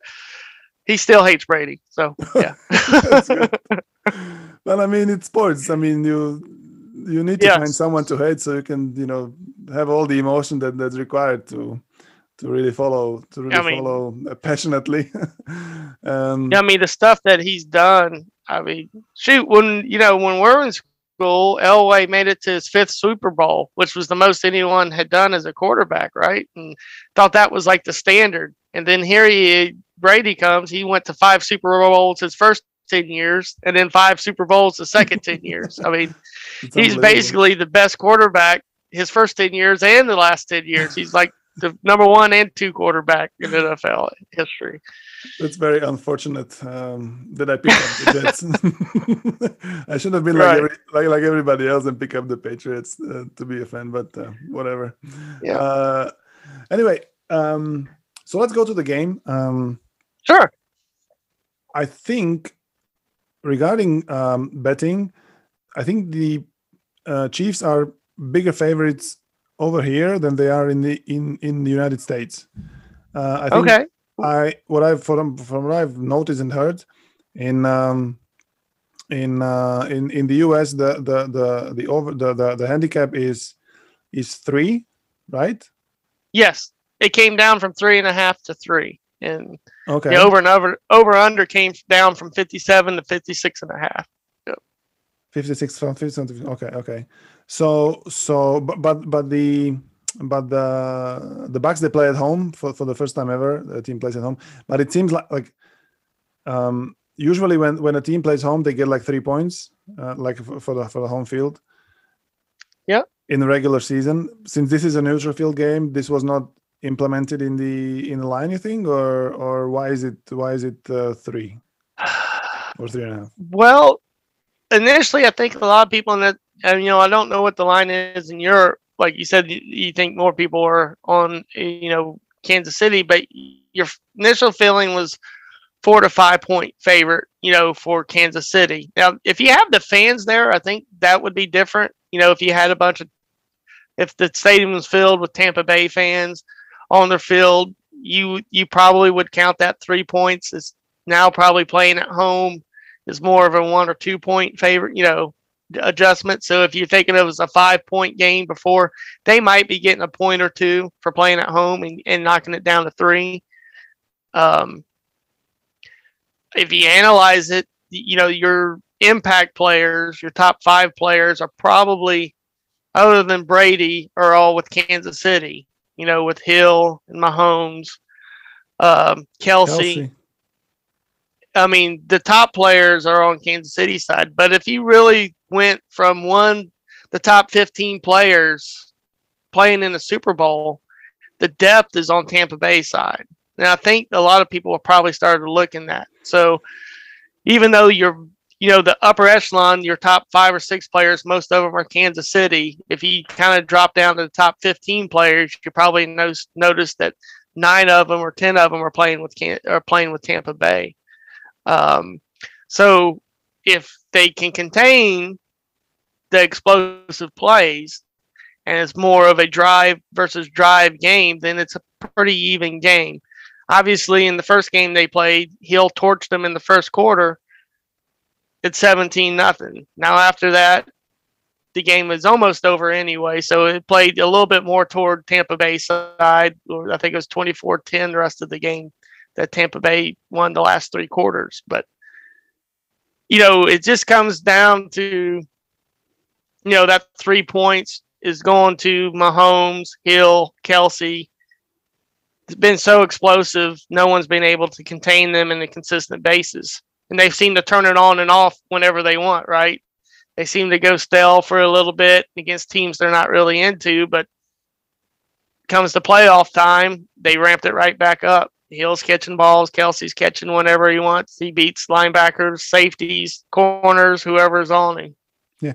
he still hates Brady. So, yeah. That's good. Well, I mean, it's sports. I mean, you you need to yes. find someone to hate so you can, you know, have all the emotion that, that's required to to really follow, to really I mean, follow passionately. um, I mean, the stuff that he's done, I mean, shoot, when, you know, when we're in school, Elway made it to his fifth Super Bowl, which was the most anyone had done as a quarterback, right? And thought that was like the standard. And then here he, Brady comes, he went to five Super Bowls his first ten years and then five Super Bowls the second ten years. I mean, he's basically the best quarterback his first ten years and the last ten years. He's like, the number one and two quarterback in N F L history. That's very unfortunate um, that I picked up the Jets. I should have been right. like, every, like like everybody else and pick up the Patriots uh, to be a fan, but uh, whatever. Yeah. Uh, anyway, um, so let's go to the game. Um, sure. I think regarding um, betting, I think the uh, Chiefs are bigger favorites over here than they are in the in, in the United States. Uh, I think okay. I what I've from from what I've noticed and heard in um, in uh, in in the U S the the the the over the, the, the handicap is is three, right? Yes, it came down from three and a half to three, and okay, the over and over over under came down from fifty seven to fifty six and a half. fifty-six from fifty. Okay, okay. So, so, but, but, but the, but the, the Bucks, they play at home for, for the first time ever. The team plays at home, but it seems like, like, um, usually when, when a team plays home, they get like three points, uh, like for, for the for the home field. Yeah. In the regular season, since this is a neutral field game, this was not implemented in the in the line. You think, or or why is it why is it uh, three or three and a half? Well. Initially, I think a lot of people in that, you know, I don't know what the line is in Europe. Like you said, you think more people are on, you know, Kansas City, but your initial feeling was four to five point favorite, you know, for Kansas City. Now, if you have the fans there, I think that would be different. You know, if you had a bunch of, if the stadium was filled with Tampa Bay fans on their field, you you probably would count that three points. It's now probably playing at home. Is more of a one or two point favorite, you know, adjustment. So if you're thinking it was a five point game before, they might be getting a point or two for playing at home and, and knocking it down to three. Um, if you analyze it, you know, your impact players, your top five players are probably, other than Brady, are all with Kansas City, you know, with Hill and Mahomes, um, Kelsey. Kelsey. I mean, the top players are on Kansas City side, but if you really went from one, the top fifteen players playing in the Super Bowl, the depth is on Tampa Bay side. And I think a lot of people will probably start to look in that. So even though you're, you know, the upper echelon, your top five or six players, most of them are Kansas City. If you kind of drop down to the top fifteen players, you probably no- notice that nine of them or ten of them are playing with Can- are playing with Tampa Bay. Um, so if they can contain the explosive plays and it's more of a drive versus drive game, then it's a pretty even game. Obviously, in the first game they played, Hill torched them in the first quarter. It's seventeen nothing. Now after that, the game was almost over anyway, so it played a little bit more toward Tampa Bay's side. I think it was twenty-four ten the rest of the game that Tampa Bay won the last three quarters. But, you know, it just comes down to, you know, that three points is going to Mahomes, Hill, Kelsey. It's been so explosive, no one's been able to contain them on a consistent basis. And they seem to turn it on and off whenever they want, right? They seem to go stale for a little bit against teams they're not really into, but comes to playoff time, they ramped it right back up. Hill's catching balls, Kelsey's catching whenever he wants. He beats linebackers, safeties, corners, whoever's on him. Yeah.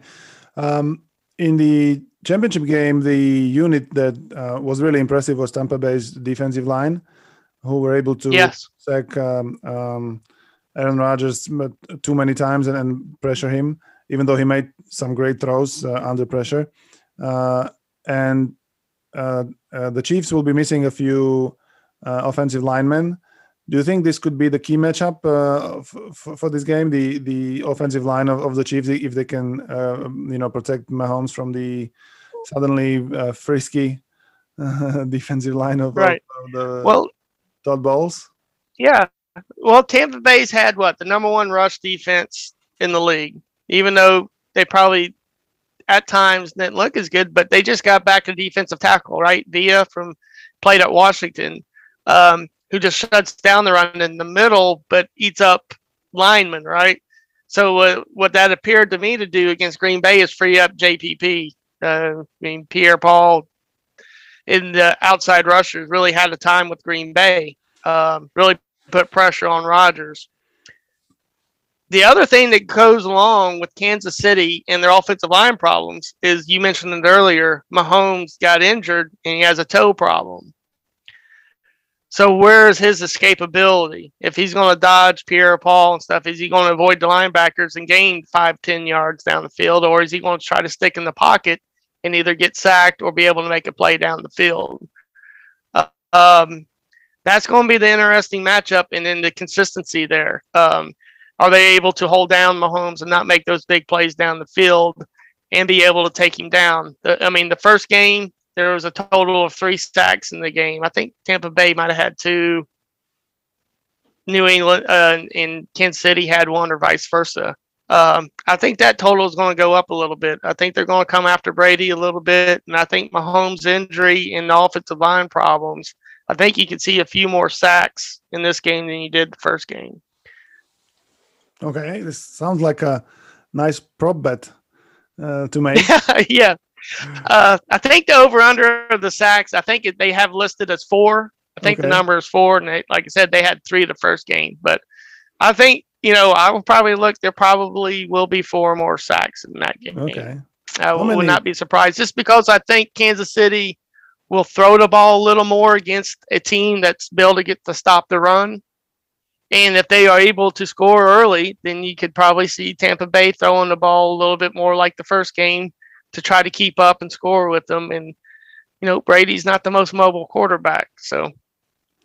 Um, in the championship game, the unit that uh, was really impressive was Tampa Bay's defensive line, who were able to yes. sack um, um, Aaron Rodgers too many times and, and pressure him, even though he made some great throws uh, under pressure. Uh, and uh, uh, the Chiefs will be missing a few uh, offensive linemen. Do you think this could be the key matchup uh, f- for this game, the the offensive line of, of the Chiefs, if they can uh, you know, protect Mahomes from the suddenly uh, frisky uh, defensive line of, right. of, of the well, Todd Bowles? Yeah. Well, Tampa Bay's had, what, the number one rush defense in the league. Even though they probably at times didn't look as good, but they just got back to defensive tackle, right? Villa from played at Washington, um, who just shuts down the run in the middle, but eats up linemen, right? So uh, what that appeared to me to do against Green Bay is free up J P P. Uh, I mean, Pierre Paul in the outside rushers really had a time with Green Bay, um, really put pressure on Rodgers. The other thing that goes along with Kansas City and their offensive line problems is, you mentioned it earlier, Mahomes got injured and he has a toe problem. So where is his escapability? If he's going to dodge Pierre Paul and stuff, is he going to avoid the linebackers and gain five, ten yards down the field? Or is he going to try to stick in the pocket and either get sacked or be able to make a play down the field? Uh, um, that's going to be the interesting matchup, and then the consistency there. Um, Are they able to hold down Mahomes and not make those big plays down the field and be able to take him down? The, I mean, the first game, there was a total of three sacks in the game. I think Tampa Bay might have had two. New England uh, and Kansas City had one, or vice versa. Um, I think that total is going to go up a little bit. I think they're going to come after Brady a little bit, and I think Mahomes' injury and the offensive line problems, I think you could see a few more sacks in this game than you did the first game. Okay, this sounds like a nice prop bet uh, to make. yeah, uh, I think the over/under of the sacks, I think it, they have listed as four. I think okay. the number is four, and they, like I said, they had three the first game. But I think, you know, I will probably look. There probably will be four more sacks in that game. Okay, I How would many? not be surprised, just because I think Kansas City will throw the ball a little more against a team that's built to get to stop the run. And if they are able to score early, then you could probably see Tampa Bay throwing the ball a little bit more like the first game to try to keep up and score with them. And, you know, Brady's not the most mobile quarterback. So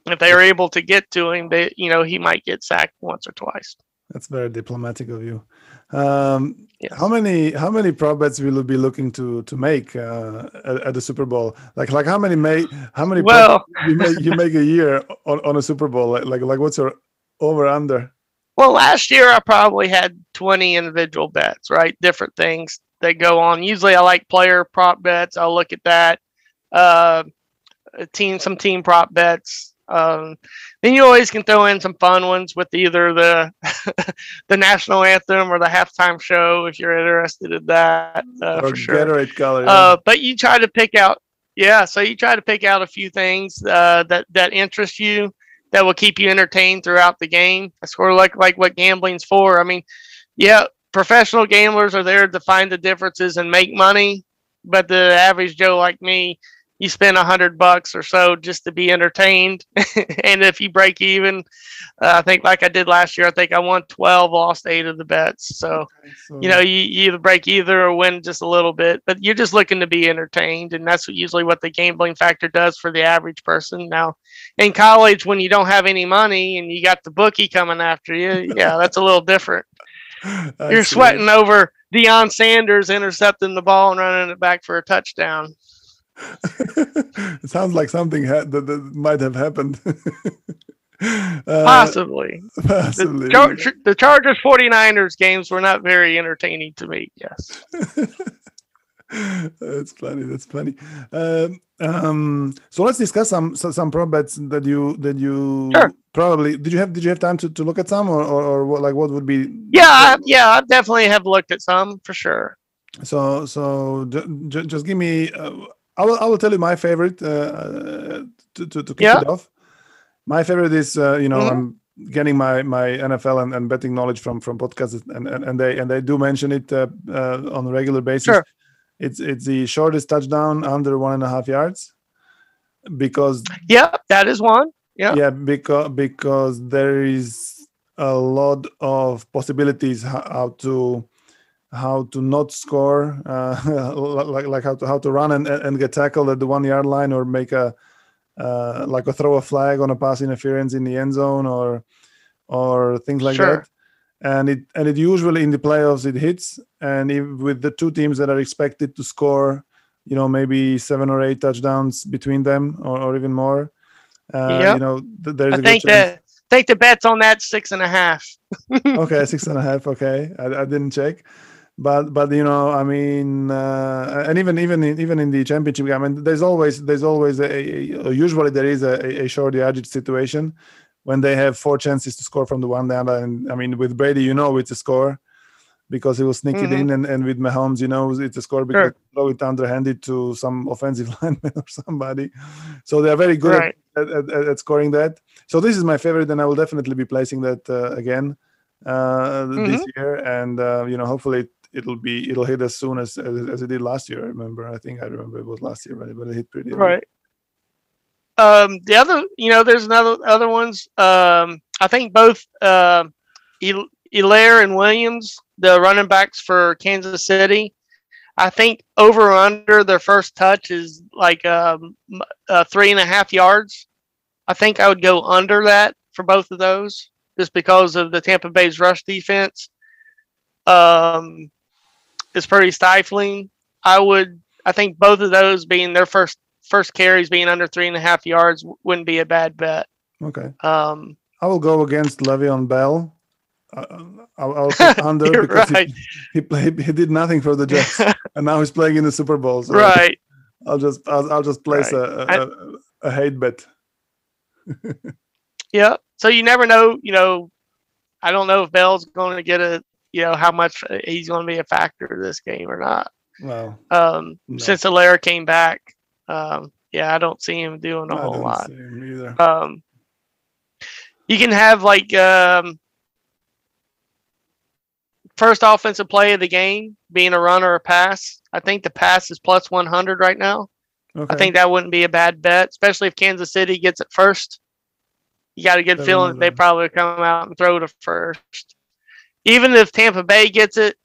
if they are able to get to him, they, you know, he might get sacked once or twice. That's very diplomatic of you. Um, yes. How many how many prop bets will you be looking to to make uh, at, at the Super Bowl? Like like how many may how many well you make, you make a year on, on a Super Bowl? Like like like what's your over under? Well, last year I probably had twenty individual bets, right? Different things that go on. Usually I like player prop bets. I'll look at that. Uh, team, some team prop bets. Um, then you always can throw in some fun ones with either the the national anthem or the halftime show if you're interested in that. Uh, or for sure. Gatorade color. Yeah. Uh, but you try to pick out, yeah. So you try to pick out a few things uh, that that interest you, that will keep you entertained throughout the game. That's sort of like, like what gambling's for. I mean, yeah, professional gamblers are there to find the differences and make money, but the average Joe like me, you spend a hundred bucks or so just to be entertained. And if you break even, uh, I think like I did last year, I think I won twelve, lost eight of the bets. So, okay, so you know, you, you either break either or win just a little bit, but you're just looking to be entertained. And that's what, usually what the gambling factor does for the average person. Now in college, when you don't have any money and you got the bookie coming after you, yeah, that's a little different. You're sweating over Deion Sanders intercepting the ball and running it back for a touchdown. It sounds like something ha- that, that might have happened. uh, possibly. Possibly. The, Char- Char- the Chargers 49ers games were not very entertaining to me, yes. That's funny. That's funny. Um, um, so let's discuss some so, some prop bets that you that you sure. probably did you have did you have time to, to look at some or, or, or what, like what would be? Yeah, I, yeah, I definitely have looked at some for sure. So so ju- ju- just give me. Uh, I will I will tell you my favorite uh, to to, to kick yeah. it off. My favorite is uh, you know mm-hmm. I'm getting my, my N F L and, and betting knowledge from from podcasts and, and, and they and they do mention it uh, uh, on a regular basis. Sure. It's it's the shortest touchdown under one and a half yards, because yeah, that is one. Yeah, yeah, because because there is a lot of possibilities how to how to not score, uh, like like how to how to run and, and get tackled at the one yard line, or make a uh, like a throw a flag on a pass interference in the end zone, or or things like sure. that. And it and it usually in the playoffs it hits, and if, with the two teams that are expected to score, you know, maybe seven or eight touchdowns between them, or, or even more. Uh, yep. You know, th- there's I a think good chance. The, I think the bet's on that six and a half. Okay, six and a half. Okay, I, I didn't check, but but you know, I mean, uh, and even even in, even in the championship game, I mean, there's always there's always a, a usually there is a, a short yardage situation. When they have four chances to score from the one down line. And I mean, with Brady, you know it's a score because he will sneak mm-hmm. it in. And, and with Mahomes, you know it's a score because sure. throw it underhanded to some offensive lineman or somebody. So they're very good right. at, at, at, at scoring that. So this is my favorite, and I will definitely be placing that uh, again uh, mm-hmm. this year. And, uh, you know, hopefully it, it'll be it'll hit as soon as, as as it did last year, I remember. I think I remember it was last year, but it hit pretty early. Right. Um, the other, you know, there's another other ones. Um, I think both uh, Hilaire and Williams, the running backs for Kansas City, I think over or under their first touch is like um, uh, three and a half yards. I think I would go under that for both of those just because of the Tampa Bay's rush defense. Um, it's pretty stifling. I would, I think both of those being their first First carries being under three and a half yards wouldn't be a bad bet. Okay. Um, I will go against Le'Veon Bell. Uh, I'll, I'll put under because right. he, he played. He did nothing for the Jets, and now he's playing in the Super Bowl. So right. I'll just I'll, I'll just place right. a, a, a hate bet. Yeah. So you never know. You know, I don't know if Bell's going to get a. You know how much he's going to be a factor this game or not. Well, um, no. Since Hilaire came back. Um, yeah, I don't see him doing a I whole lot. See him either. Um, you can have like um, first offensive play of the game being a run or a pass. I think the pass is plus one hundred right now. Okay. I think that wouldn't be a bad bet, especially if Kansas City gets it first. You got a good feeling that they probably come out and throw to first. Even if Tampa Bay gets it,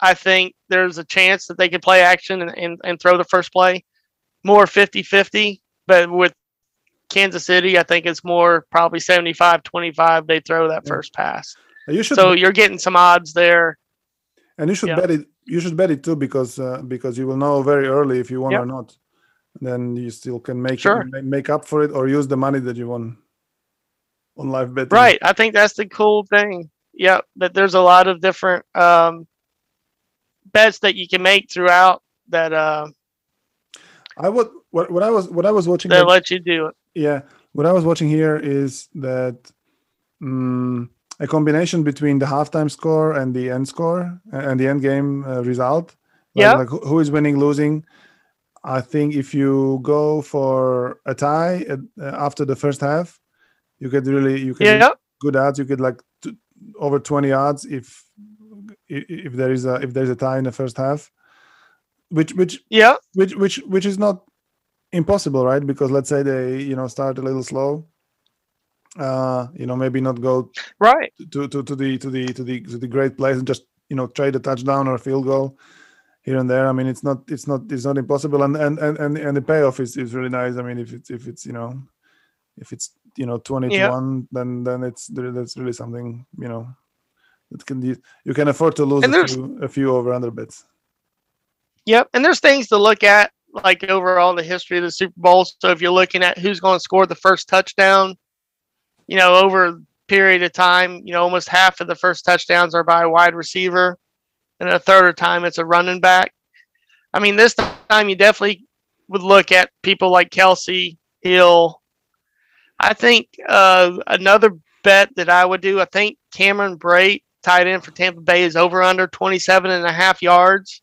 I think there's a chance that they could play action and, and, and throw the first play. More fifty-fifty, but with Kansas City, I think it's more probably seventy-five twenty-five. They throw that yeah. first pass. You should, so you're getting some odds there. And you should yeah. bet it. You should bet it too, because uh, because you will know very early if you won yep. or not. Then you still can make sure it, make up for it, or use the money that you won on live betting. Right. I think that's the cool thing. Yeah, that there's a lot of different um, bets that you can make throughout that. Uh, I would what, what I was what I was watching. They let you do it. Yeah, what I was watching here is that um, a combination between the halftime score and the end score and the end game uh, result. Like, yeah. Like who is winning, losing? I think if you go for a tie at, uh, after the first half, you get really you can yeah. good odds. You get like t- over twenty odds if if there is a if there is a tie in the first half. Which which yeah which which which is not impossible, right? Because let's say they, you know, start a little slow. Uh, you know, maybe not go right to, to, to the to the to the to the great plays and just, you know, trade a touchdown or a field goal here and there. I mean, it's not it's not it's not impossible, and and and and the payoff is, is really nice. I mean, if it's if it's you know, if it's you know twenty yeah. to one, then then it's that's really something, you know, that can be, you can afford to lose a few, a few over under bets. Yep, and there's things to look at, like overall the history of the Super Bowl. So if you're looking at who's going to score the first touchdown, you know, over a period of time, you know, almost half of the first touchdowns are by a wide receiver, and a third of the time it's a running back. I mean, this time you definitely would look at people like Kelsey, Hill. I think uh, another bet that I would do, I think Cameron Brate, tight end for Tampa Bay, is over under twenty-seven and a half yards.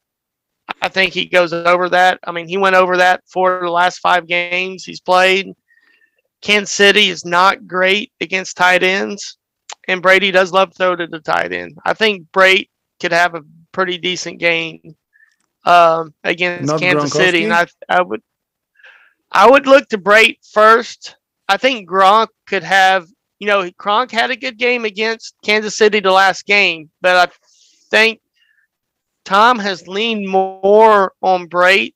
I think he goes over that. I mean, he went over that for the last five games he's played. Kansas City is not great against tight ends, and Brady does love to throw to the tight end. I think Brate could have a pretty decent game um, against not Kansas City, and I, I would I would look to Brate first. I think Gronk could have, you know, Gronk had a good game against Kansas City the last game, but I think Tom has leaned more on Brate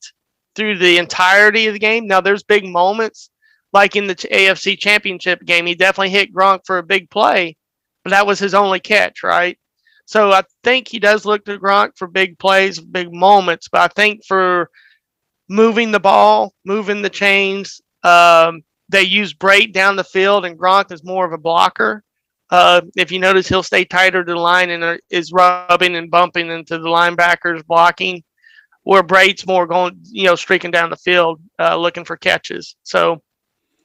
through the entirety of the game. Now, there's big moments. Like in the A F C Championship game, he definitely hit Gronk for a big play, but that was his only catch, right? So I think he does look to Gronk for big plays, big moments, but I think for moving the ball, moving the chains, um, they use Brate down the field, and Gronk is more of a blocker. Uh, if you notice, he'll stay tighter to the line and is rubbing and bumping into the linebackers blocking, where Brate's more going, you know, streaking down the field, uh, looking for catches. So.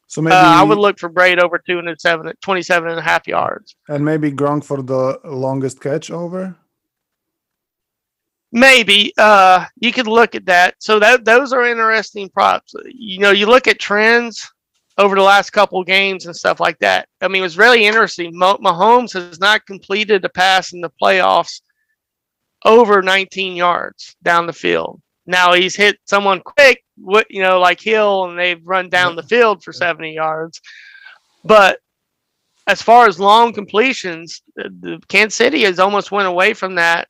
So maybe uh, I would look for Brate over two and seven, twenty-seven and a half yards. And maybe Gronk for the longest catch over? Maybe. Uh, you could look at that. So that, those are interesting props. You know, you look at trends over the last couple of games and stuff like that. I mean, it was really interesting. Mahomes has not completed a pass in the playoffs over nineteen yards down the field. Now he's hit someone quick, what you know, like Hill, and they've run down the field for seventy yards. But as far as long completions, the Kansas City has almost went away from that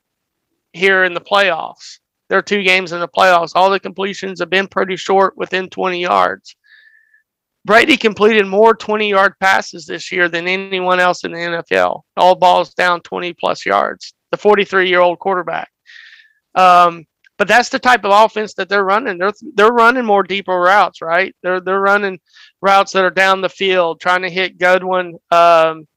here in the playoffs. There are two games in the playoffs. All the completions have been pretty short, within twenty yards. Brady completed more twenty-yard passes this year than anyone else in the N F L. All balls down twenty-plus yards. The forty-three-year-old quarterback. Um. But that's the type of offense that they're running. They're they're running more deeper routes, right? They're they're running routes that are down the field, trying to hit Goodwin, um,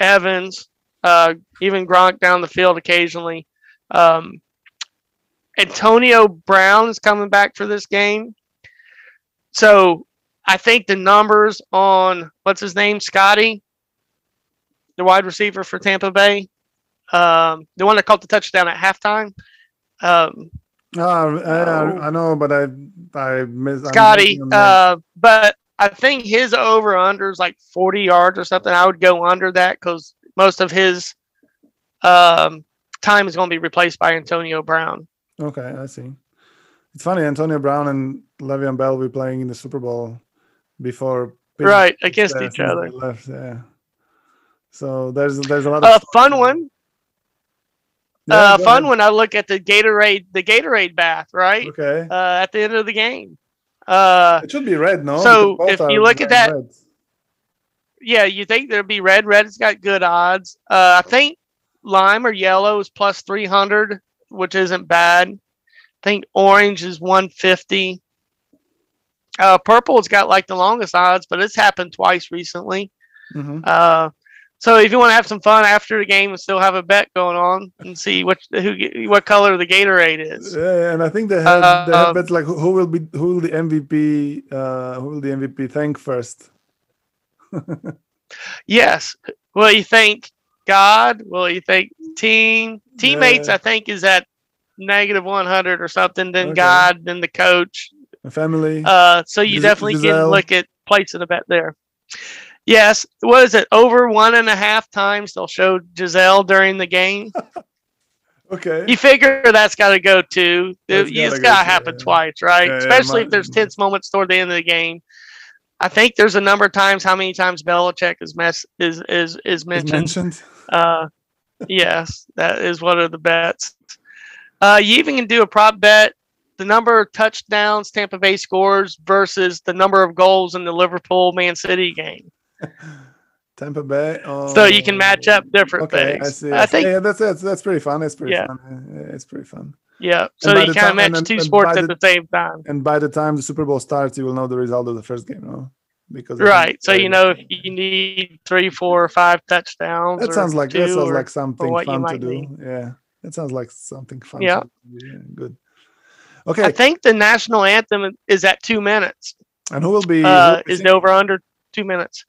Evans, uh, even Gronk down the field occasionally. Um, Antonio Brown is coming back for this game, so I think the numbers on what's his name, Scotty, the wide receiver for Tampa Bay, um, the one that caught the touchdown at halftime. Um, Uh, I, I know, but I I miss Scotty. Uh, but I think his over under is like forty yards or something. I would go under that because most of his um time is going to be replaced by Antonio Brown. Okay, I see. It's funny, Antonio Brown and Le'Veon Bell will be playing in the Super Bowl before, right, against each other. Left, yeah. So there's there's a lot of a fun one. Uh, fun when I look at the Gatorade, the Gatorade bath, right? Okay. Uh, at the end of the game, uh, it should be red, no? So if you look at that, red. Yeah, you think there'd be red. Red's got good odds. Uh, I think lime or yellow is plus three hundred, which isn't bad. I think orange is one fifty. Uh, purple's got like the longest odds, but it's happened twice recently. Mm-hmm. Uh. So if you want to have some fun after the game and still have a bet going on and see what who what color the Gatorade is. Yeah, and I think they have, uh, they have bets like who will be who will the M V P uh, who will the M V P thank first. Yes. Will you thank God? Will you thank team teammates? Yeah. I think is at negative one hundred or something. Then okay. God, then the coach, the family. Uh, so you G- definitely Giselle. Can look at placing a bet there. Yes. What is it? Over one and a half times they'll show Giselle during the game. Okay. You figure that's got to go too. It's, it's got to happen yeah. twice, right? Yeah, Especially yeah, if there's tense moments toward the end of the game. I think there's a number of times how many times Belichick is mess is is is mentioned. mentioned. Uh, yes, that is one of the bets. Uh, you even can do a prop bet: the number of touchdowns Tampa Bay scores versus the number of goals in the Liverpool Man City game. Tampa Bay. Oh. So you can match up different okay, things. I, see, I, I see. think yeah, that's, that's that's pretty fun. It's pretty yeah. fun. Yeah, it's pretty fun. Yeah. So you kind of match and, two and sports the, at the same time. And by the time the Super Bowl starts, you will know the result of the first game, no? Because right. So you know if you need three, four, or five touchdowns. That sounds like that sounds like something fun to do. Need. Yeah. That sounds like something fun yeah. to do. Yeah. Good. Okay. I think the national anthem is at two minutes. And who will be, uh, who will be is it over under two minutes?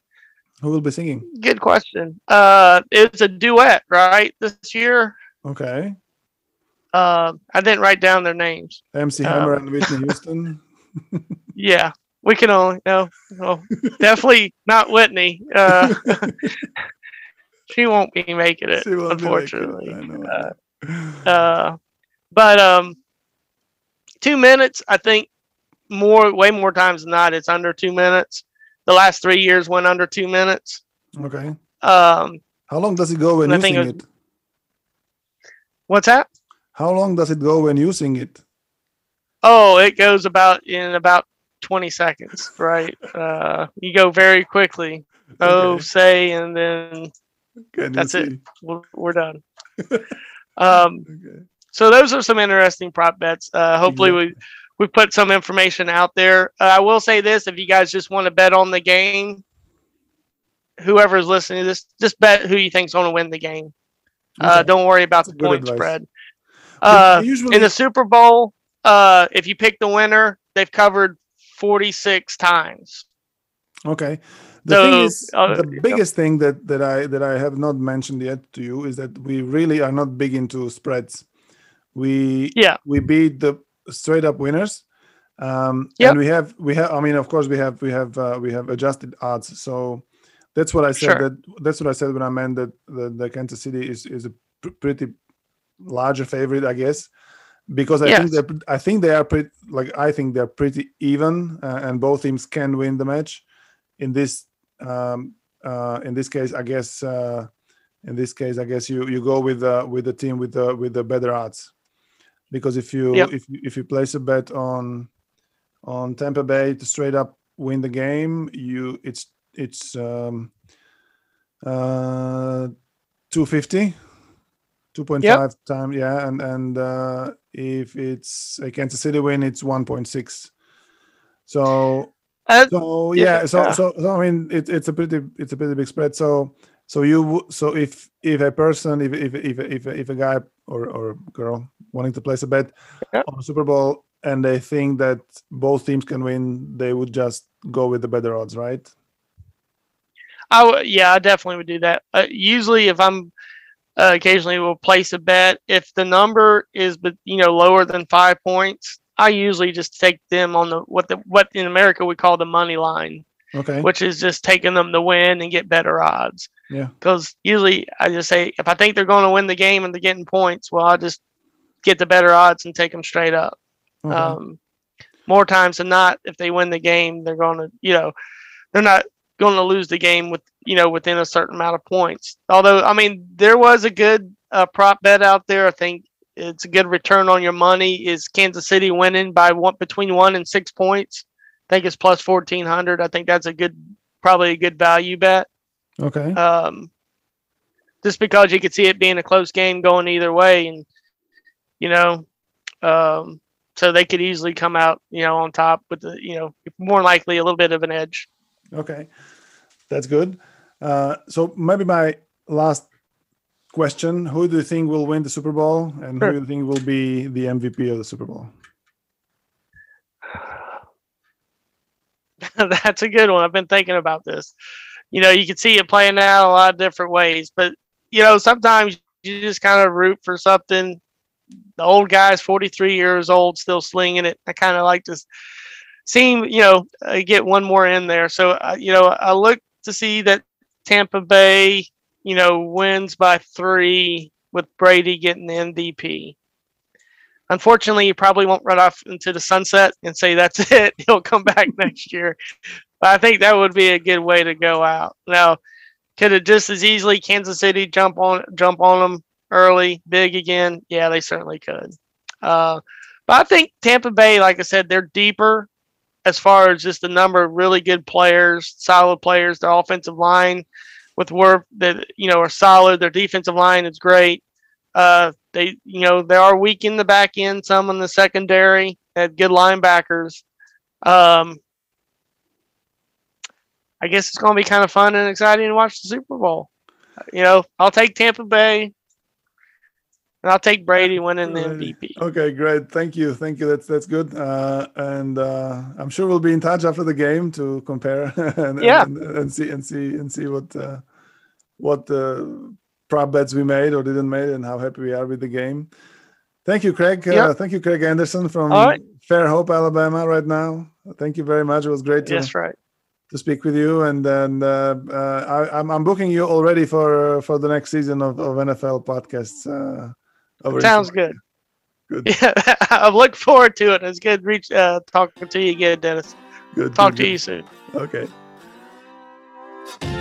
Who will be singing? Good question. Uh, it's a duet, right? This year. Okay. Uh, I didn't write down their names. M C Hammer um, and Whitney Houston. Yeah, we can only no, no definitely not Whitney. Uh, she won't be making it, unfortunately. Making it, uh, uh, but um, two minutes. I think more, way more times than not, it's under two minutes. The last three years went under two minutes. Okay. Um, how long does it go when you sing it, was, it? What's that? How long does it go when you sing it? Oh, it goes about in about twenty seconds, right? Uh, you go very quickly. Oh, okay. Say, and then Can that's it. We're, we're done. Um, okay. So those are some interesting prop bets. Uh, hopefully yeah. we, we put some information out there. Uh, I will say this. If you guys just want to bet on the game, whoever's listening to this, just bet who you think's going to win the game. Uh, okay. Don't worry about that's the point advice. spread. Uh, usually... In the Super Bowl, uh, if you pick the winner, they've covered forty-six times. Okay. The so, thing is, uh, the biggest yeah. thing that, that I that I have not mentioned yet to you is that we really are not big into spreads. We yeah. we beat the straight up winners, um, yep. and we have we have. I mean, of course, we have we have uh, we have adjusted odds. So that's what I said. Sure. That that's what I said when I meant that the, the Kansas City is is a pr- pretty. larger favorite, I guess, because I yes. think that I think they are pretty like I think they're pretty even, uh, and both teams can win the match. In this, um, uh, in this case, I guess, uh, in this case, I guess you you go with uh, with the team with the with the better odds, because if you yep. if if you place a bet on on Tampa Bay to straight up win the game, you it's it's um, uh, two fifty. two point five yep. times, yeah, and and uh, if it's a Kansas City win, it's one point six. So, uh, so yeah, yeah, so so so I mean, it's it's a pretty it's a pretty big spread. So so you so if if a person if if if if, if a guy or or girl wanting to place a bet yep. on the Super Bowl and they think that both teams can win, they would just go with the better odds, right? I w- yeah, I definitely would do that. Uh, usually, if I'm Uh, occasionally we'll place a bet. If the number is, you know, lower than five points, I usually just take them on the what the what in America we call the money line, okay, which is just taking them to win and get better odds. Yeah, because usually I just say if I think they're going to win the game and they're getting points, well, I'll just get the better odds and take them straight up. Okay. Um, more times than not, if they win the game, they're going to, you know, they're not going to lose the game with, you know, within a certain amount of points. Although, I mean, there was a good uh, prop bet out there. I think it's a good return on your money. Is Kansas City winning by one between one and six points? I think it's plus fourteen hundred. I think that's a good, probably a good value bet. Okay. Um, just because you could see it being a close game going either way, and you know, um, so they could easily come out, you know, on top with the, you know, more likely a little bit of an edge. Okay, that's good. Uh, so maybe my last question: who do you think will win the Super Bowl, and sure. who do you think will be the M V P of the Super Bowl? That's a good one. I've been thinking about this. You know, you can see it playing out a lot of different ways, but you know, sometimes you just kind of root for something. The old guy's forty-three years old, still slinging it. I kind of like this. Seem, you know, uh, get one more in there. So, uh, you know, I look to see that Tampa Bay, you know, wins by three with Brady getting the M V P. Unfortunately, he probably won't run off into the sunset and say that's it. He'll come back next year. But I think that would be a good way to go out. Now, could it just as easily Kansas City jump on jump on them early, big again? Yeah, they certainly could. Uh, but I think Tampa Bay, like I said, they're deeper as far as just the number of really good players, solid players. Their offensive line with work that you know are solid. Their defensive line is great. Uh, they, you know, they are weak in the back end, some in the secondary, had good linebackers. Um, I guess it's going to be kind of fun and exciting to watch the Super Bowl. You know, I'll take Tampa Bay and I'll take Brady winning the M V P. Okay, great. Thank you. Thank you. That's, that's good. Uh, and, uh, I'm sure we'll be in touch after the game to compare and, yeah. and, and see, and see, and see what, uh, what, uh, prop bets we made or didn't make and how happy we are with the game. Thank you, Craig. Yep. Uh, thank you, Craig Anderson from right. Fairhope, Alabama right now. Thank you very much. It was great to, yes, right. to speak with you. And then uh, uh, I, I'm, I'm booking you already for for the next season of, of N F L podcasts. Uh, over Sounds good. Good. Yeah, I look forward to it. It's good reach, uh, talking to you again, Dennis. Good. Talk good, to good. you soon. Okay.